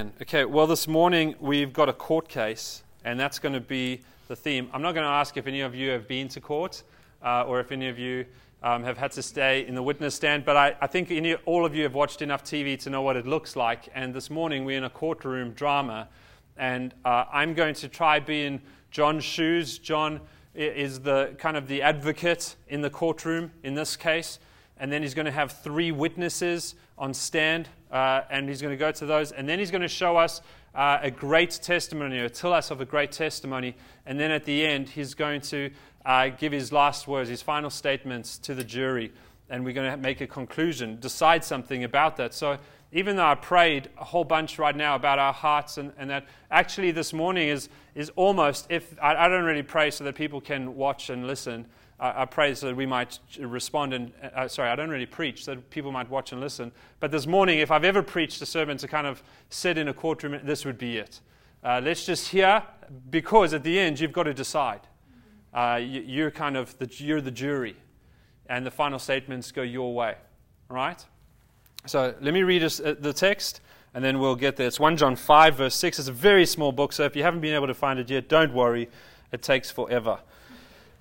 Amen. Okay, well, this morning we've got a court case, and that's going to be the theme. I'm not going to ask if any of you have been to court or if any of you have had to stay in the witness stand, but I think all of you have watched enough TV to know what it looks like. And this morning we're in a courtroom drama, and I'm going to try be in John's shoes. John is the kind of the advocate in the courtroom in this case, and then he's going to have three witnesses on stand, and he's going to go to those, and then he's going to show us a great testimony, or tell us of a great testimony, and then at the end he's going to give his last words, his final statements to the jury, and we're going to make a conclusion, decide something about that. So even though I prayed a whole bunch right now about our hearts and that, actually this morning is almost, if I don't really pray so that people can watch and listen, I pray so that we might respond and, I don't really preach, so that people might watch and listen. But this morning, if I've ever preached a sermon to kind of sit in a courtroom, this would be it. Let's just hear, because at the end, you've got to decide. You're the jury, and the final statements go your way, right? So let me read us the text, and then we'll get there. It's 1 John 5, verse 6. It's a very small book, so if you haven't been able to find it yet, don't worry. It takes forever.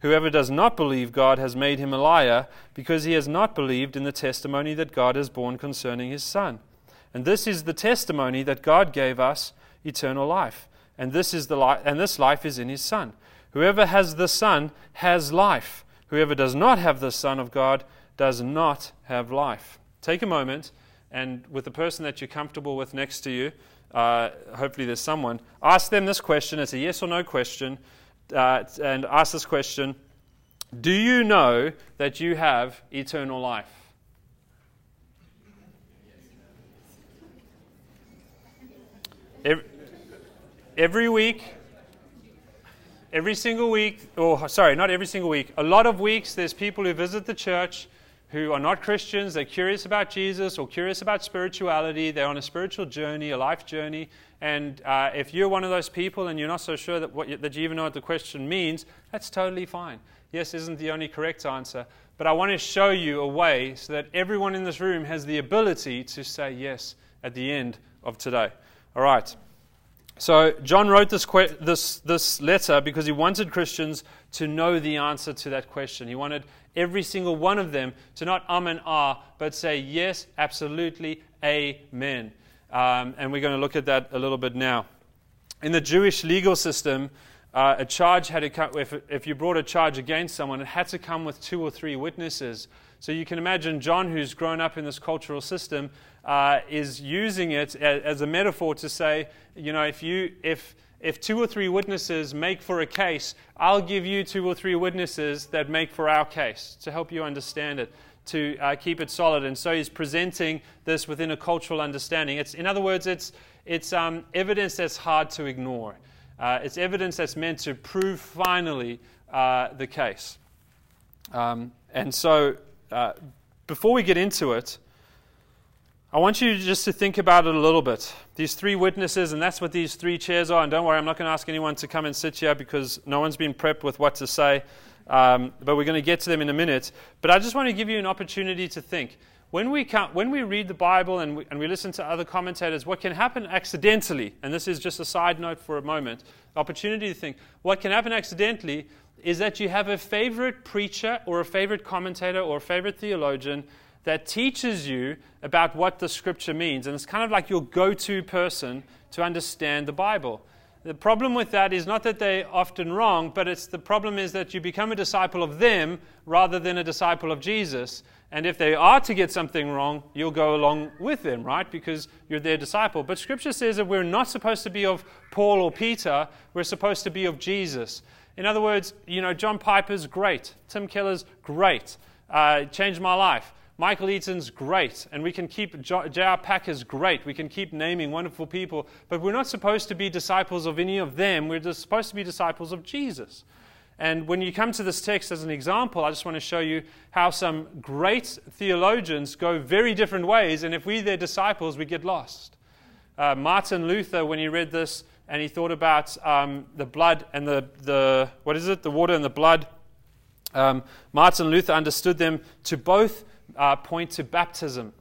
Whoever does not believe God has made him a liar, because he has not believed in the testimony that God has borne concerning his Son. And this is the testimony that God gave us, eternal life. And this is the life, and this life is in his Son. Whoever has the Son has life. Whoever does not have the Son of God does not have life. Take a moment, and with the person that you're comfortable with next to you, hopefully there's someone, ask them this question. It's a yes or no question. And ask this question: do you know that you have eternal life? Every week, every single week, not every single week, a lot of weeks there's people who visit the church who are not Christians. They're curious about Jesus or curious about spirituality. They're on a spiritual journey, a life journey. And if you're one of those people and you're not so sure that you even know what the question means, that's totally fine. Yes isn't the only correct answer. But I want to show you a way so that everyone in this room has the ability to say yes at the end of today. All right. So John wrote this letter because he wanted Christians to know the answer to that question. He wanted every single one of them to not and ah, but say yes, absolutely, amen. And we're going to look at that a little bit now. In the Jewish legal system, a charge had to come, if you brought a charge against someone, it had to come with two or three witnesses. So you can imagine John, who's grown up in this cultural system, is using it as a metaphor to say, you know, if two or three witnesses make for a case, I'll give you two or three witnesses that make for our case to help you understand it, to keep it solid. And so he's presenting this within a cultural understanding. In other words, it's evidence that's hard to ignore. It's evidence that's meant to prove finally the case. And so before we get into it, I want you just to think about it a little bit. These three witnesses, and that's what these three chairs are. And don't worry, I'm not going to ask anyone to come and sit here because no one's been prepped with what to say. But we're going to get to them in a minute. But I just want to give you an opportunity to think. When we read the Bible and we listen to other commentators, what can happen accidentally, and this is just a side note for a moment, opportunity to think, what can happen accidentally is that you have a favorite preacher or a favorite commentator or a favorite theologian that teaches you about what the Scripture means. And it's kind of like your go-to person to understand the Bible. The problem with that is not that they're often wrong, but the problem is that you become a disciple of them rather than a disciple of Jesus. And if they are to get something wrong, you'll go along with them, right? Because you're their disciple. But Scripture says that we're not supposed to be of Paul or Peter. We're supposed to be of Jesus. In other words, you know, John Piper's great. Tim Keller's great. Changed my life. Michael Eaton's great, and we can keep J.R. Packer's great. We can keep naming wonderful people, but we're not supposed to be disciples of any of them. We're just supposed to be disciples of Jesus. And when you come to this text as an example, I just want to show you how some great theologians go very different ways, and if we're their disciples, we get lost. Martin Luther, when he read this, and he thought about the blood and the water and the blood. Martin Luther understood them to both point to baptism,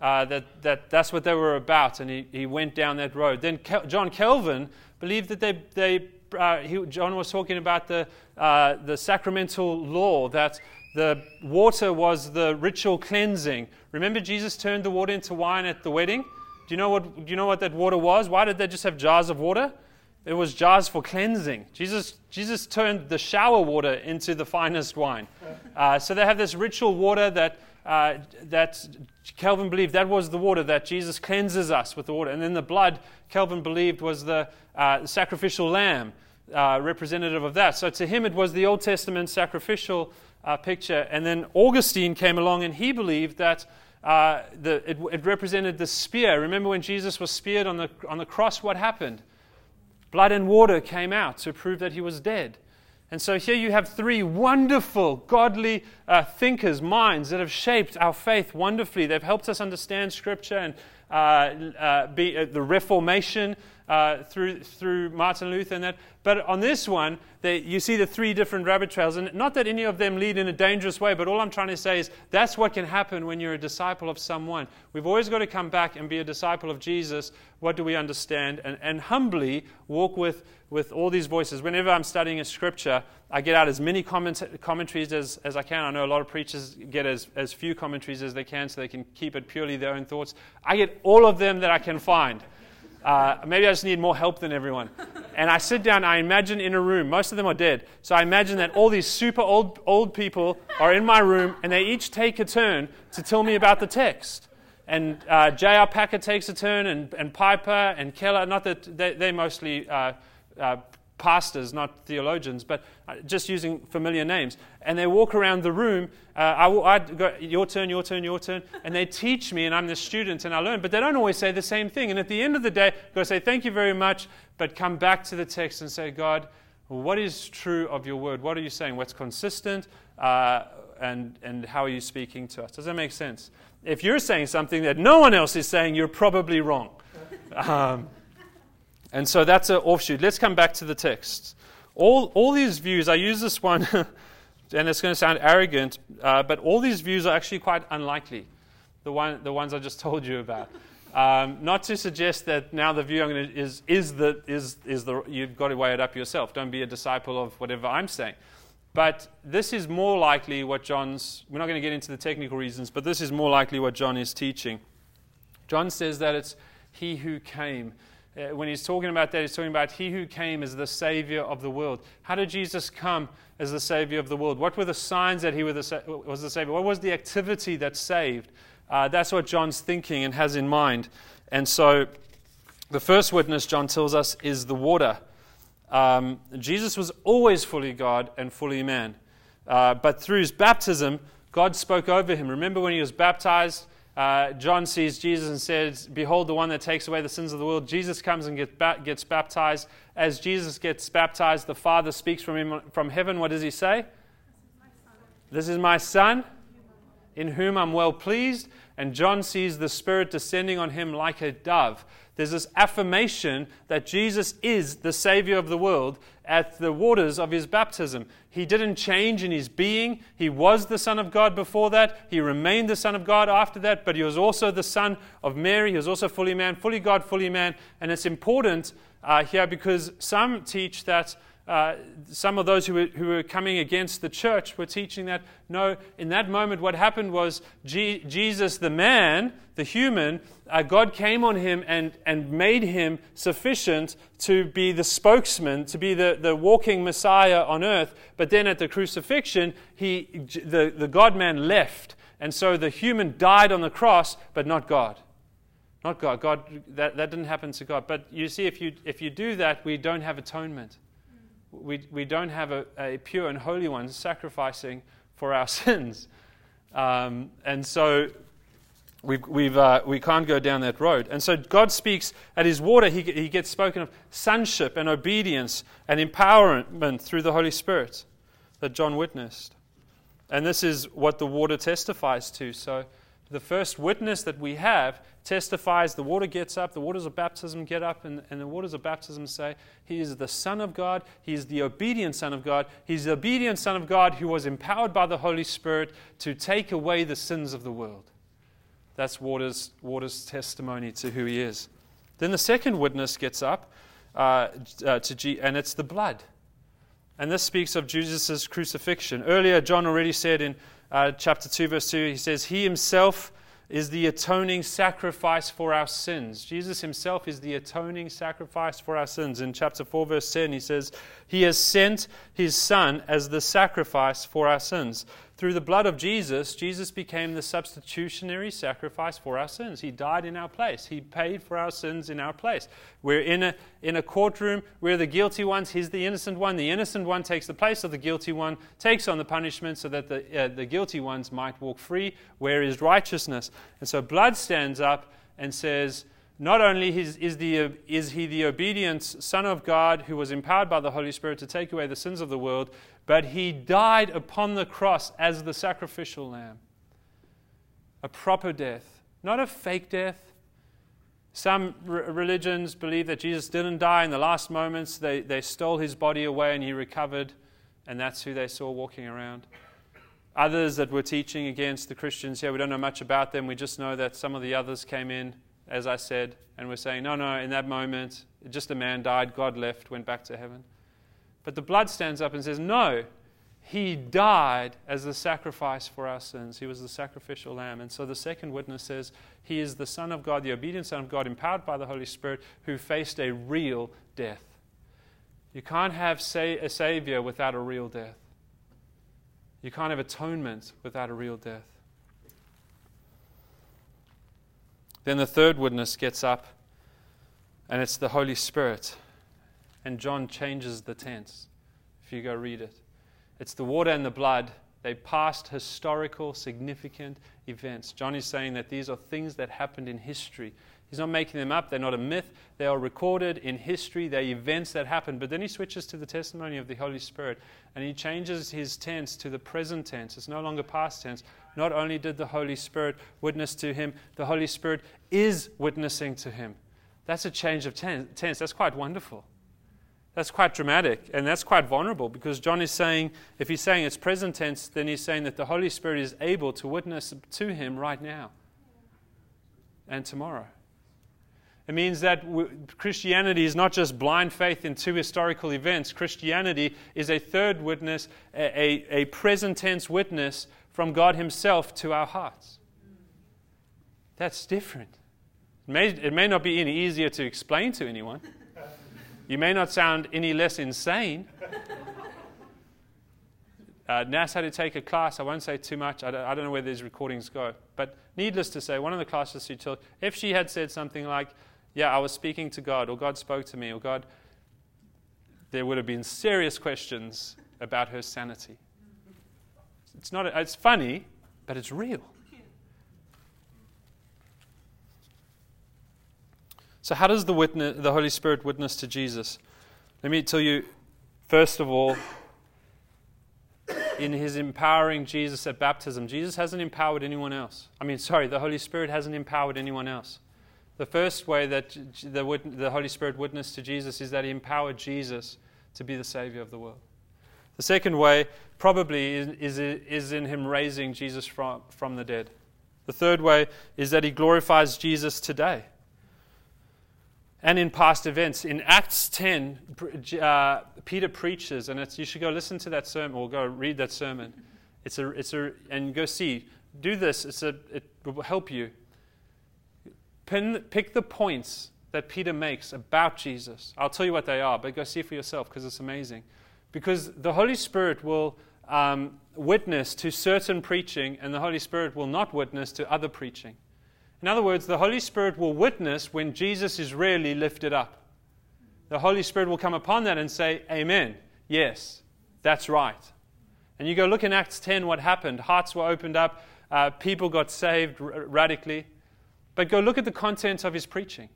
that's what they were about, and he went down that road. Then John Calvin believed that John was talking about the sacramental law, that the water was the ritual cleansing. Remember, Jesus turned the water into wine at the wedding. Do you know what that water was? Why did they just have jars of water? It was jars for cleansing. Jesus turned the shower water into the finest wine. So they have this ritual water that Calvin believed that was the water that Jesus cleanses us with the water. And then the blood, Calvin believed, was the sacrificial lamb, representative of that. So to him it was the Old Testament sacrificial picture. And then Augustine came along, and he believed that it represented the spear. Remember when Jesus was speared on the cross, what happened? Blood and water came out to prove that he was dead. And so here you have three wonderful, godly thinkers, minds that have shaped our faith wonderfully. They've helped us understand Scripture and the Reformation through Martin Luther and that. But on this one, you see the three different rabbit trails. And not that any of them lead in a dangerous way, but all I'm trying to say is that's what can happen when you're a disciple of someone. We've always got to come back and be a disciple of Jesus. What do we understand? And humbly walk with all these voices. Whenever I'm studying a scripture, I get out as many commentaries as I can. I know a lot of preachers get as few commentaries as they can so they can keep it purely their own thoughts. I get all of them that I can find. Maybe I just need more help than everyone. And I sit down, I imagine in a room, most of them are dead, so I imagine that all these super old people are in my room and they each take a turn to tell me about the text. And J.R. Packer takes a turn, and Piper and Keller, not that they're mostly pastors, not theologians, but just using familiar names. And they walk around the room, I'd go, your turn, and they teach me, and I'm the student, and I learn. But they don't always say the same thing. And at the end of the day, go say, thank you very much, but come back to the text and say, God, what is true of your word? What are you saying? What's consistent? And how are you speaking to us? Does that make sense? If you're saying something that no one else is saying, you're probably wrong. And so that's an offshoot. Let's come back to the text. All these views, I use this one, and it's going to sound arrogant, but all these views are actually quite unlikely, the ones I just told you about. Not to suggest that now the view I'm going to is you've got to weigh it up yourself. Don't be a disciple of whatever I'm saying. But this is more likely what we're not going to get into the technical reasons, but this is more likely what John is teaching. John says that it's he who came. When he's talking about that, he's talking about he who came as the Savior of the world. How did Jesus come as the Savior of the world? What were the signs that he was the Savior? What was the activity that saved? That's what John's thinking and has in mind. And so the first witness, John tells us, is the water. Jesus was always fully God and fully man. But through his baptism, God spoke over him. Remember when he was baptized, John sees Jesus and says, behold the one that takes away the sins of the world. Jesus comes and gets baptized. As Jesus gets baptized, the Father speaks from heaven. What does he say? This is my Son, in whom I'm well pleased. And John sees the Spirit descending on him like a dove. There's this affirmation that Jesus is the Savior of the world at the waters of his baptism. He didn't change in his being. He was the Son of God before that. He remained the Son of God after that, but he was also the Son of Mary. He was also fully man, fully God, fully man. And it's important here because some teach that some of those who were coming against the church were teaching that, no, in that moment what happened was Jesus, the man, the human, God came on him and made him sufficient to be the spokesman, to be the walking Messiah on earth. But then at the crucifixion, the God-man left. And so the human died on the cross, but not God. Not God. God, that didn't happen to God. But you see, if you do that, we don't have atonement. We don't have a pure and holy one sacrificing for our sins. And so we can't go down that road. And so God speaks at His water. He gets spoken of sonship and obedience and empowerment through the Holy Spirit that John witnessed. And this is what the water testifies to. So the first witness that we have testifies, the water gets up, the waters of baptism get up, and the waters of baptism say, He is the Son of God, He is the obedient Son of God, He's the obedient Son of God who was empowered by the Holy Spirit to take away the sins of the world. That's water's testimony to who He is. Then the second witness gets up, and it's the blood. And this speaks of Jesus' crucifixion. Earlier, John already said in chapter 2, verse 2, he says, He Himself is the atoning sacrifice for our sins. Jesus Himself is the atoning sacrifice for our sins. In chapter 4, verse 10, he says, He has sent His Son as the sacrifice for our sins. Through the blood of Jesus, Jesus became the substitutionary sacrifice for our sins. He died in our place. He paid for our sins in our place. We're in a courtroom. We're the guilty ones. He's the innocent one. The innocent one takes the place of the guilty one, takes on the punishment so that the guilty ones might walk free. Where is righteousness? And so blood stands up and says, not only is He the obedient Son of God who was empowered by the Holy Spirit to take away the sins of the world, but He died upon the cross as the sacrificial lamb. A proper death, not a fake death. Some religions believe that Jesus didn't die in the last moments. They stole His body away and He recovered, and that's who they saw walking around. Others that were teaching against the Christians here, we don't know much about them. We just know that some of the others came in, as I said, and we're saying, no, in that moment, just a man died, God left, went back to heaven. But the blood stands up and says, no, He died as the sacrifice for our sins. He was the sacrificial lamb. And so the second witness says, He is the Son of God, the obedient Son of God, empowered by the Holy Spirit, who faced a real death. You can't have a Savior without a real death. You can't have atonement without a real death. Then the third witness gets up, and it's the Holy Spirit. And John changes the tense, if you go read it. It's the water and the blood. They passed historical, significant events. John is saying that these are things that happened in history. He's not making them up. They're not a myth. They are recorded in history. They're events that happened. But then he switches to the testimony of the Holy Spirit, and he changes his tense to the present tense. It's no longer past tense. Not only did the Holy Spirit witness to him, the Holy Spirit is witnessing to him. That's a change of tense. That's quite wonderful. That's quite dramatic, and that's quite vulnerable, because John is saying, if he's saying it's present tense, then he's saying that the Holy Spirit is able to witness to him right now and tomorrow. It means that Christianity is not just blind faith in two historical events. Christianity is a third witness, a present tense witness from God Himself to our hearts. That's different. It may not be any easier to explain to anyone. You may not sound any less insane. NAS had to take a class. I won't say too much. I don't know where these recordings go. But needless to say, one of the classes she took, if she had said something like, yeah, I was speaking to God, or God spoke to me, or God, there would have been serious questions about her sanity. It's funny, but it's real. So how does the Holy Spirit witness to Jesus? Let me tell you, first of all, in His empowering Jesus at baptism, Jesus hasn't empowered anyone else. The Holy Spirit hasn't empowered anyone else. The first way that the Holy Spirit witnessed to Jesus is that He empowered Jesus to be the Savior of the world. The second way probably is in Him raising Jesus from the dead. The third way is that He glorifies Jesus today. And in past events, in Acts 10, Peter preaches, and you should go listen to that sermon or go read that sermon. And go see. Do this. It will help you. Pick the points that Peter makes about Jesus. I'll tell you what they are, but go see for yourself, because it's amazing. Because the Holy Spirit will witness to certain preaching, and the Holy Spirit will not witness to other preaching. In other words, the Holy Spirit will witness when Jesus is really lifted up. The Holy Spirit will come upon that and say, Amen. Yes, that's right. And you go look in Acts 10 what happened. Hearts were opened up. People got saved radically. But go look at the content of his preaching.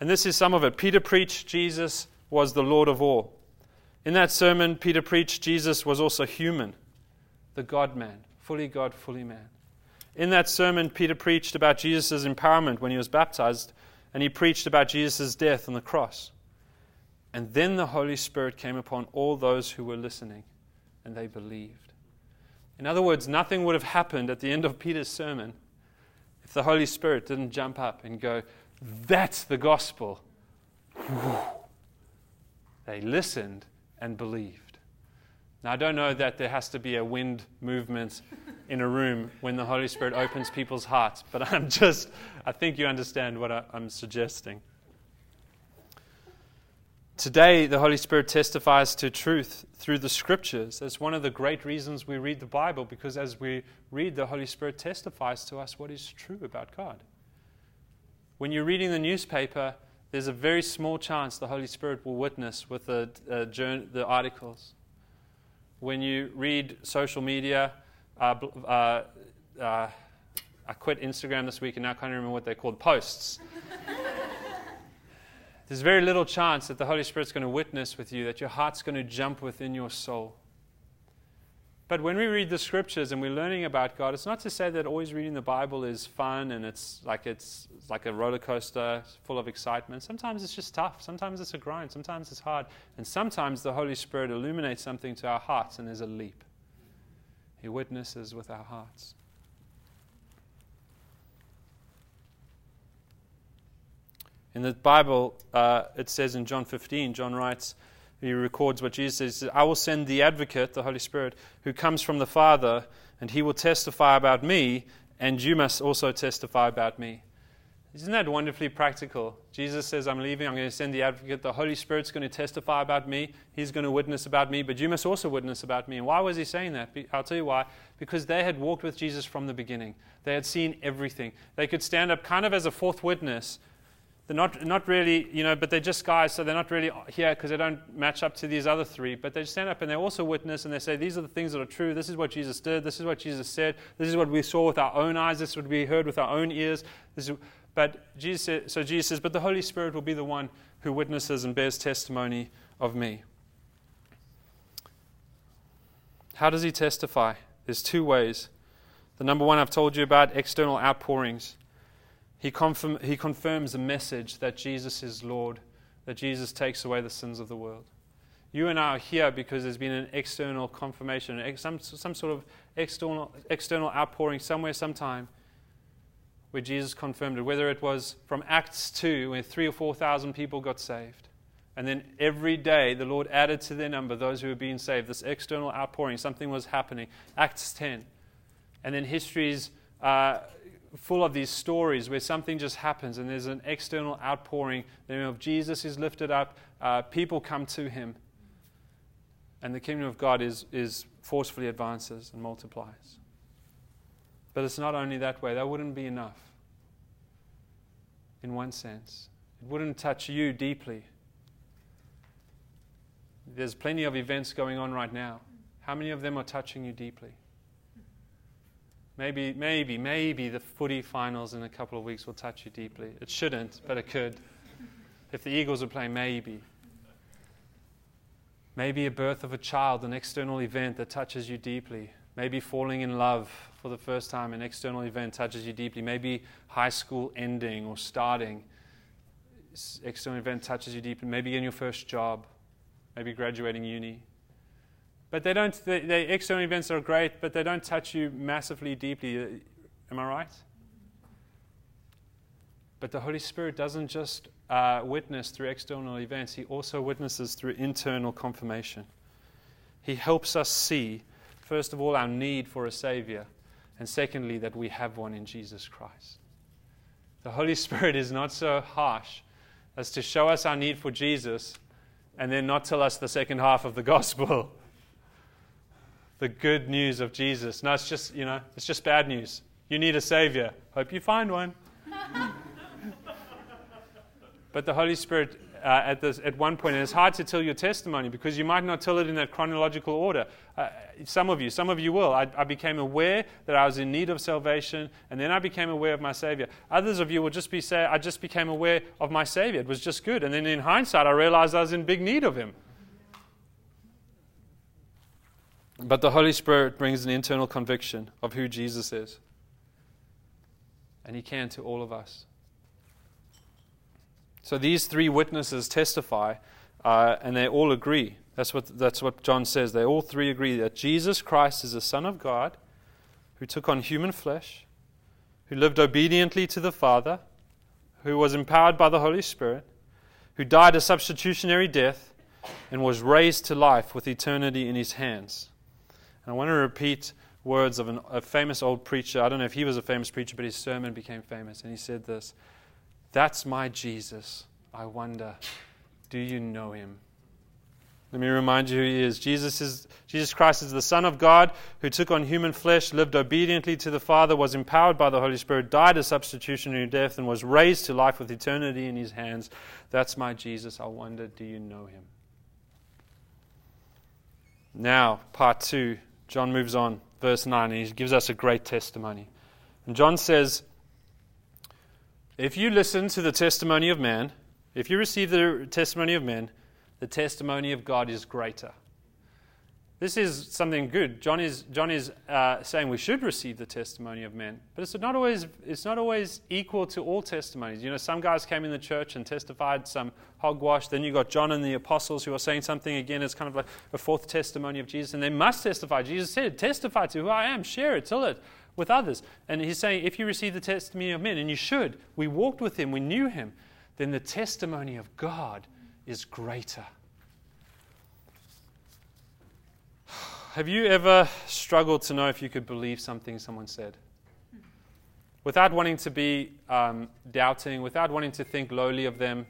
And this is some of it. Peter preached Jesus was the Lord of all. In that sermon, Peter preached Jesus was also human, the God-man, fully God, fully man. In that sermon, Peter preached about Jesus' empowerment when he was baptized, and he preached about Jesus' death on the cross. And then the Holy Spirit came upon all those who were listening, and they believed. In other words, nothing would have happened at the end of Peter's sermon if the Holy Spirit didn't jump up and go, "That's the gospel." They listened and believed. Now, I don't know that there has to be a wind movement in a room when the Holy Spirit opens people's hearts, but I think you understand what I'm suggesting. Today, the Holy Spirit testifies to truth through the Scriptures. That's one of the great reasons we read the Bible, because as we read, the Holy Spirit testifies to us what is true about God. When you're reading the newspaper, there's a very small chance the Holy Spirit will witness with the articles. When you read social media, I quit Instagram this week and now I can't remember what they're called, posts. There's very little chance that the Holy Spirit's going to witness with you, that your heart's going to jump within your soul. But when we read the Scriptures and we're learning about God, it's not to say that always reading the Bible is fun and it's like a roller coaster full of excitement. Sometimes it's just tough. Sometimes it's a grind. Sometimes it's hard. And sometimes the Holy Spirit illuminates something to our hearts and there's a leap. He witnesses with our hearts. In the Bible, it says in John 15, John writes, he records what Jesus says. He says, "I will send the Advocate, the Holy Spirit, who comes from the Father, and he will testify about me, and you must also testify about me." Isn't that wonderfully practical? Jesus says, "I'm leaving, I'm going to send the Advocate. The Holy Spirit's going to testify about me. He's going to witness about me, but you must also witness about me." And why was he saying that? I'll tell you why. Because they had walked with Jesus from the beginning. They had seen everything. They could stand up kind of as a fourth witness. They're not really, but they're just guys, so they're not really here because they don't match up to these other three. But they stand up and they also witness and they say, "These are the things that are true. This is what Jesus did. This is what Jesus said. This is what we saw with our own eyes. This is what we heard with our own ears." Jesus says, "But the Holy Spirit will be the one who witnesses and bears testimony of me." How does he testify? There's two ways. The number one I've told you about, external outpourings. He confirms the message that Jesus is Lord, that Jesus takes away the sins of the world. You and I are here because there's been an external confirmation, some sort of external outpouring somewhere, sometime, where Jesus confirmed it. Whether it was from Acts 2, where 3,000 or 4,000 people got saved, and then every day the Lord added to their number those who were being saved. This external outpouring, something was happening. Acts 10, and then history's full of these stories where something just happens and there's an external outpouring. The name of Jesus is lifted up. People come to him. And the kingdom of God is forcefully advances and multiplies. But it's not only that way. That wouldn't be enough in one sense. It wouldn't touch you deeply. There's plenty of events going on right now. How many of them are touching you deeply? Maybe the footy finals in a couple of weeks will touch you deeply. It shouldn't, but it could. If the Eagles are playing, maybe. Maybe a birth of a child, an external event that touches you deeply. Maybe falling in love for the first time, an external event touches you deeply. Maybe high school ending or starting, external event touches you deeply. Maybe getting your first job. Maybe graduating uni. But the external events are great, but they don't touch you massively deeply. Am I right? But the Holy Spirit doesn't just witness through external events. He also witnesses through internal confirmation. He helps us see, first of all, our need for a Savior, and secondly, that we have one in Jesus Christ. The Holy Spirit is not so harsh as to show us our need for Jesus and then not tell us the second half of the gospel. The good news of Jesus. No, it's just bad news. You need a Savior. Hope you find one. But the Holy Spirit at one point, and it's hard to tell your testimony because you might not tell it in that chronological order. Some of you will. I became aware that I was in need of salvation, and then I became aware of my Savior. Others of you will just be saying, I just became aware of my Savior. It was just good. And then in hindsight, I realized I was in big need of Him. But the Holy Spirit brings an internal conviction of who Jesus is. And He can to all of us. So these three witnesses testify, and they all agree. That's what John says. They all three agree that Jesus Christ is the Son of God, who took on human flesh, who lived obediently to the Father, who was empowered by the Holy Spirit, who died a substitutionary death, and was raised to life with eternity in His hands. And I want to repeat words of a famous old preacher. I don't know if he was a famous preacher, but his sermon became famous. And he said this: "That's my Jesus. I wonder, do you know Him?" Let me remind you who He is. Jesus Christ is the Son of God who took on human flesh, lived obediently to the Father, was empowered by the Holy Spirit, died a substitutionary death, and was raised to life with eternity in His hands. That's my Jesus. I wonder, do you know Him? Now, part 2, John moves on, verse 9, and he gives us a great testimony. And John says, if you listen to the testimony of man, if you receive the testimony of men, the testimony of God is greater. This is something good. John is saying we should receive the testimony of men, but it's not always equal to all testimonies. You know, some guys came in the church and testified some hogwash. Then you got John and the apostles who are saying something again. It's kind of like a fourth testimony of Jesus, and they must testify. Jesus said, "Testify to who I am. Share it. Tell it with others." And He's saying, if you receive the testimony of men, and you should, we walked with Him, we knew Him, then the testimony of God is greater. Have you ever struggled to know if you could believe something someone said? Without wanting to be doubting, without wanting to think lowly of them,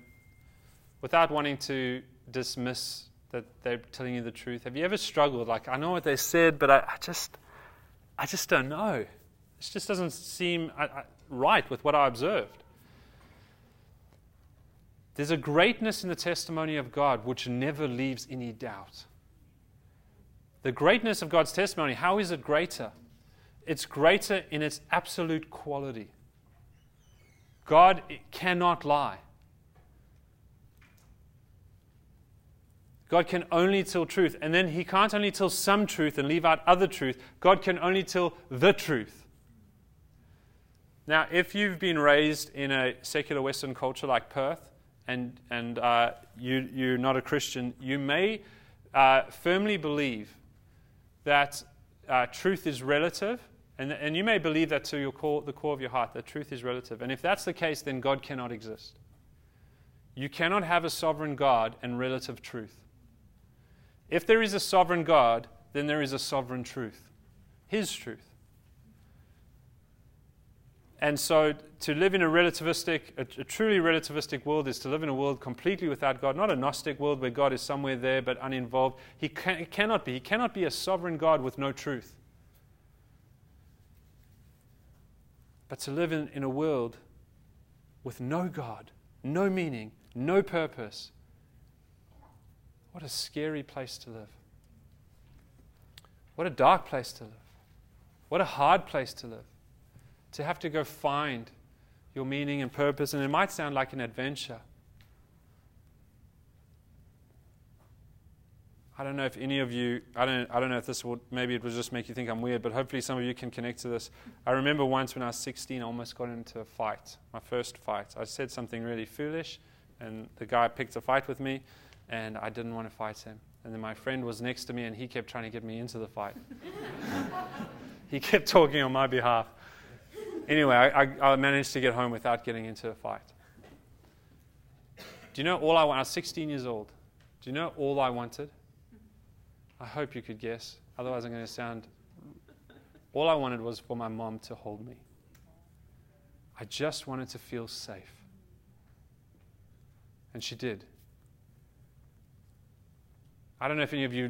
without wanting to dismiss that they're telling you the truth. Have you ever struggled? Like, I know what they said, but I just don't know. It just doesn't seem right with what I observed. There's a greatness in the testimony of God which never leaves any doubt. The greatness of God's testimony, how is it greater? It's greater in its absolute quality. God cannot lie. God can only tell truth. And then He can't only tell some truth and leave out other truth. God can only tell the truth. Now, if you've been raised in a secular Western culture like Perth, and you're not a Christian, you may firmly believe that truth is relative, and you may believe that to your core, the core of your heart, that truth is relative. And if that's the case, then God cannot exist. You cannot have a sovereign God and relative truth. If there is a sovereign God, then there is a sovereign truth, His truth. And so to live in a truly relativistic world is to live in a world completely without God, not a Gnostic world where God is somewhere there but uninvolved. He cannot be a sovereign God with no truth. But to live in a world with no God, no meaning, no purpose, what a scary place to live. What a dark place to live. What a hard place to live. To have to go find your meaning and purpose, and it might sound like an adventure. I don't know if any of you, I don't know if this will, maybe it will just make you think I'm weird, but hopefully some of you can connect to this. I remember once when I was 16, I almost got into a fight, my first fight. I said something really foolish, and the guy picked a fight with me, and I didn't want to fight him. And then my friend was next to me, and he kept trying to get me into the fight. He kept talking on my behalf. Anyway, I managed to get home without getting into a fight. Do you know all I wanted? I was 16 years old. Do you know all I wanted? I hope you could guess. Otherwise, I'm going to sound... All I wanted was for my mom to hold me. I just wanted to feel safe. And she did. I don't know if any of you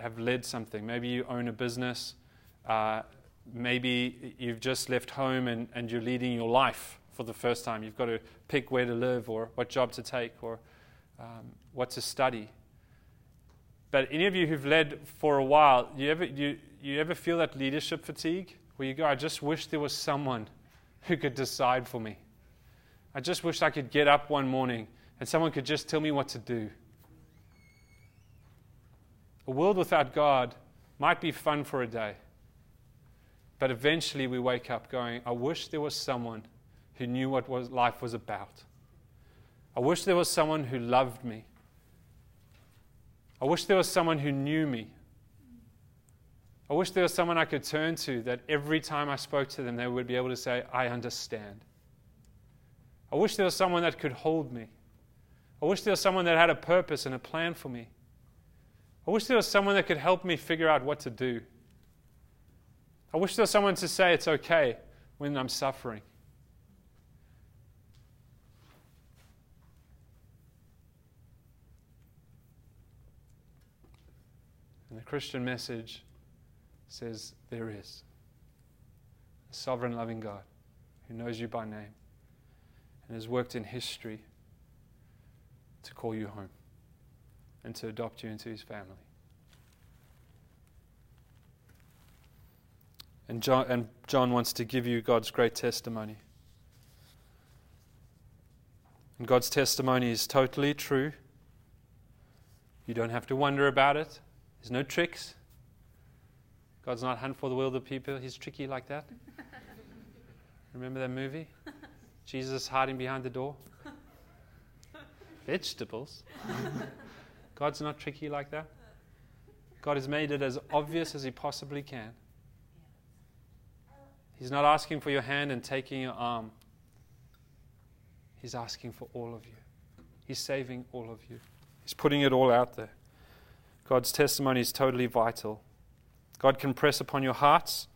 have led something. Maybe you own a business. Maybe you've just left home and you're leading your life for the first time. You've got to pick where to live or what job to take or what's a study. But any of you who've led for a while, you ever feel that leadership fatigue? Where you go, I just wish there was someone who could decide for me. I just wish I could get up one morning and someone could just tell me what to do. A world without God might be fun for a day, but eventually we wake up going, I wish there was someone who knew what life was about. I wish there was someone who loved me. I wish there was someone who knew me. I wish there was someone I could turn to that every time I spoke to them, they would be able to say, I understand. I wish there was someone that could hold me. I wish there was someone that had a purpose and a plan for me. I wish there was someone that could help me figure out what to do. I wish there was someone to say it's okay when I'm suffering. And the Christian message says there is a sovereign, loving God who knows you by name and has worked in history to call you home and to adopt you into his family. And John wants to give you God's great testimony. And God's testimony is totally true. You don't have to wonder about it. There's no tricks. God's not hunting for the will of the people. He's tricky like that. Remember that movie? Jesus hiding behind the door. Vegetables. God's not tricky like that. God has made it as obvious as he possibly can. He's not asking for your hand and taking your arm. He's asking for all of you. He's saving all of you. He's putting it all out there. God's testimony is totally vital. God can press upon your hearts,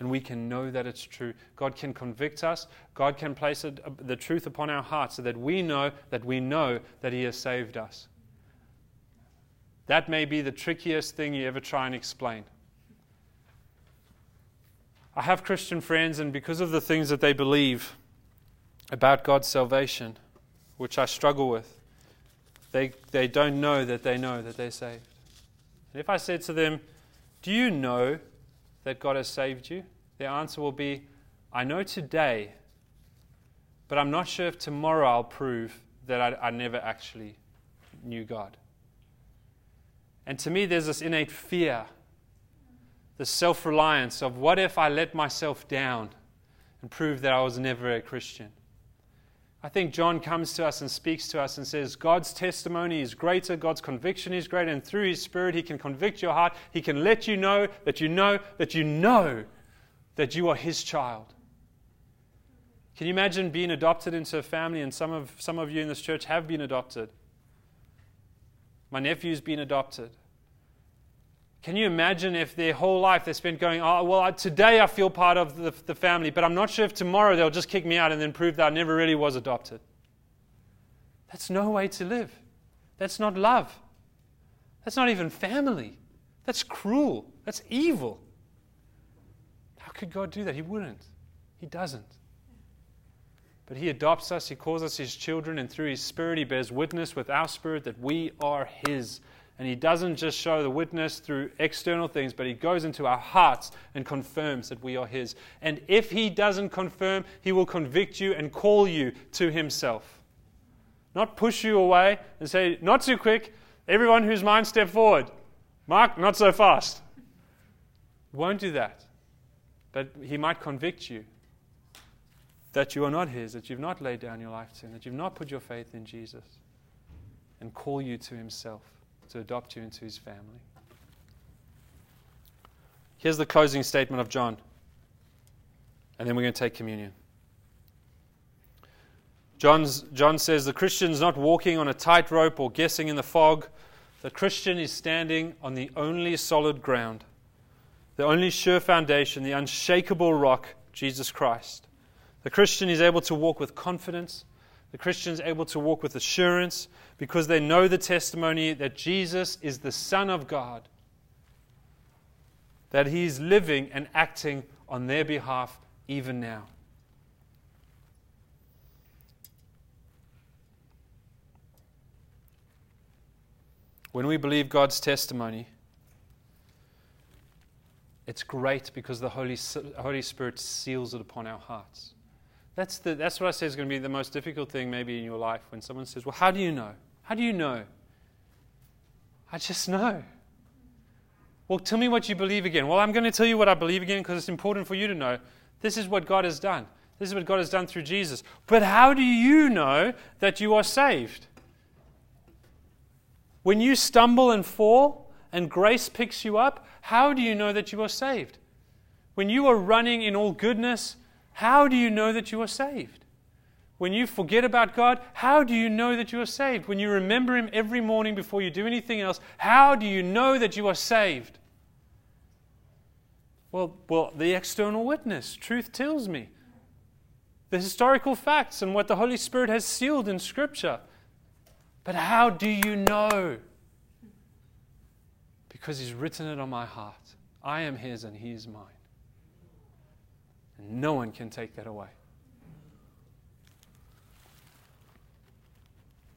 and we can know that it's true. God can convict us. God can place the truth upon our hearts so that we know that he has saved us. That may be the trickiest thing you ever try and explain. I have Christian friends, and because of the things that they believe about God's salvation, which I struggle with, they don't know that they're saved. And if I said to them, do you know that God has saved you? Their answer will be, I know today, but I'm not sure if tomorrow I'll prove that I never actually knew God. And to me, there's this innate fear, the self-reliance of what if I let myself down and prove that I was never a Christian? I think John comes to us and speaks to us and says, God's testimony is greater, God's conviction is greater, and through his Spirit he can convict your heart. He can let you know that you know that you know that you are his child. Can you imagine being adopted into a family? And some of you in this church have been adopted. My nephew's been adopted. Can you imagine if their whole life they spent going, oh, well, today I feel part of the family, but I'm not sure if tomorrow they'll just kick me out and then prove that I never really was adopted. That's no way to live. That's not love. That's not even family. That's cruel. That's evil. How could God do that? He wouldn't. He doesn't. But he adopts us, he calls us his children, and through his Spirit he bears witness with our spirit that we are his. And he doesn't just show the witness through external things, but he goes into our hearts and confirms that we are his. And if he doesn't confirm, he will convict you and call you to himself. Not push you away and say, not too quick, everyone who's mine step forward. Mark, not so fast. He won't do that. But he might convict you that you are not his, that you've not laid down your life to him, that you've not put your faith in Jesus, and call you to himself, to adopt you into his family. Here's the closing statement of John, and then we're going to take communion. John says the Christian's not walking on a tightrope or guessing in the fog. The Christian is standing on the only solid ground, the only sure foundation, the unshakable rock, Jesus Christ. The Christian is able to walk with confidence. The Christian is able to walk with assurance because they know the testimony that Jesus is the Son of God, that he is living and acting on their behalf even now. When we believe God's testimony, it's great because the Holy Spirit seals it upon our hearts. That's what I say is going to be the most difficult thing maybe in your life when someone says, well, how do you know? How do you know? I just know. Well, tell me what you believe again. Well, I'm going to tell you what I believe again because it's important for you to know. This is what God has done. This is what God has done through Jesus. But how do you know that you are saved? When you stumble and fall and grace picks you up, how do you know that you are saved? When you are running in all goodness, how do you know that you are saved? When you forget about God, how do you know that you are saved? When you remember Him every morning before you do anything else, how do you know that you are saved? Well, the external witness, truth tells me. The historical facts and what the Holy Spirit has sealed in Scripture. But how do you know? Because He's written it on my heart. I am His and He is mine. And no one can take that away.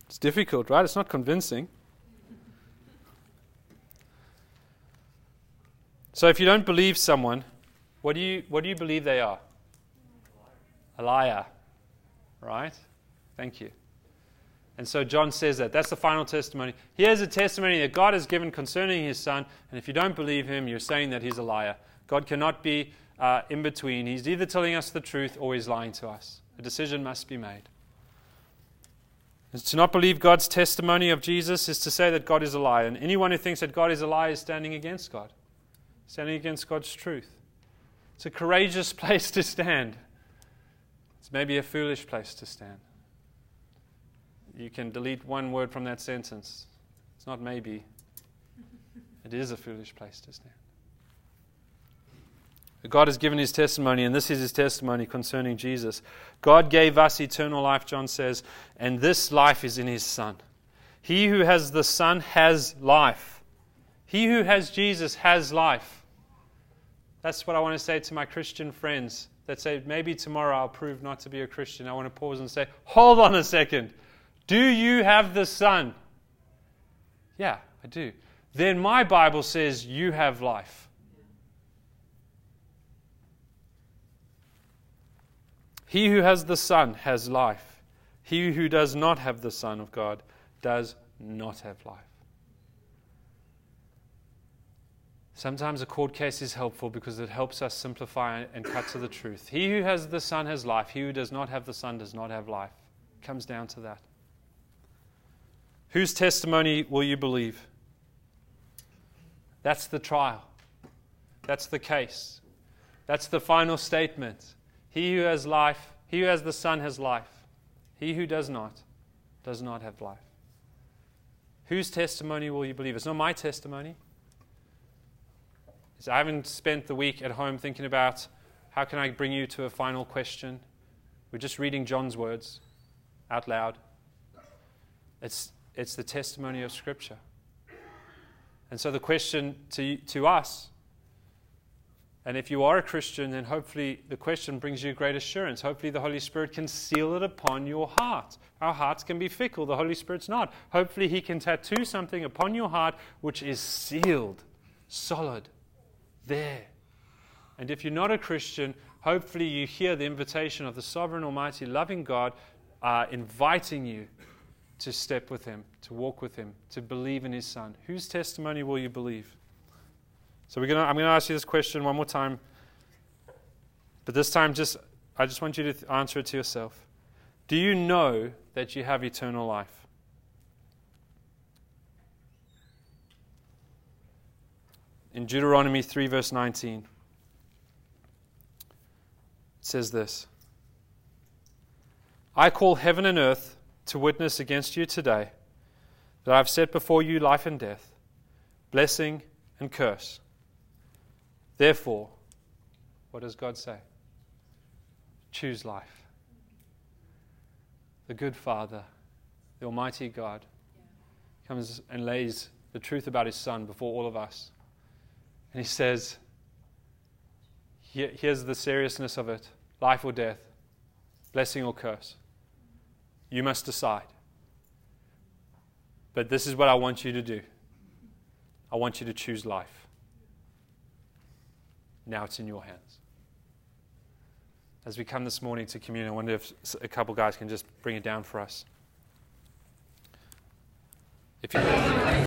It's difficult, right? It's not convincing. So if you don't believe someone, what do you believe they are? A liar, right? Thank you. And so John says that. That's the final testimony. Here's a testimony that God has given concerning His Son, and if you don't believe Him, you're saying that He's a liar. God cannot be in between. He's either telling us the truth or He's lying to us. A decision must be made. And to not believe God's testimony of Jesus is to say that God is a liar. And anyone who thinks that God is a liar is standing against God, standing against God's truth. It's a courageous place to stand. It's maybe a foolish place to stand. You can delete one word from that sentence. It's not maybe. It is a foolish place to stand. God has given His testimony, and this is His testimony concerning Jesus. God gave us eternal life, John says, and this life is in His Son. He who has the Son has life. He who has Jesus has life. That's what I want to say to my Christian friends that say, maybe tomorrow I'll prove not to be a Christian. I want to pause and say, hold on a second. Do you have the Son? Yeah, I do. Then my Bible says you have life. He who has the Son has life. He who does not have the Son of God does not have life. Sometimes a court case is helpful because it helps us simplify and cut to the truth. He who has the Son has life. He who does not have the Son does not have life. It comes down to that. Whose testimony will you believe? That's the trial. That's the case. That's the final statement. He who has life, he who has the Son has life. He who does not have life. Whose testimony will you believe? It's not my testimony. I haven't spent the week at home thinking about how can I bring you to a final question. We're just reading John's words out loud. It's the testimony of Scripture. And so the question to us, and if you are a Christian, then hopefully the question brings you great assurance. Hopefully the Holy Spirit can seal it upon your heart. Our hearts can be fickle. The Holy Spirit's not. Hopefully He can tattoo something upon your heart which is sealed, solid, there. And if you're not a Christian, hopefully you hear the invitation of the sovereign, almighty, loving God inviting you to step with Him, to walk with Him, to believe in His Son. Whose testimony will you believe? So I'm going to ask you this question one more time, but this time I just want you to answer it to yourself. Do you know that you have eternal life? In Deuteronomy 3 verse 19, it says this, I call heaven and earth to witness against you today that I have set before you life and death, blessing and curse. Therefore, what does God say? Choose life. The good Father, the Almighty God, comes and lays the truth about His Son before all of us. And He says, here's the seriousness of it. Life or death, blessing or curse. You must decide. But this is what I want you to do. I want you to choose life. Now it's in your hands. As we come this morning to communion, I wonder if a couple guys can just bring it down for us. If you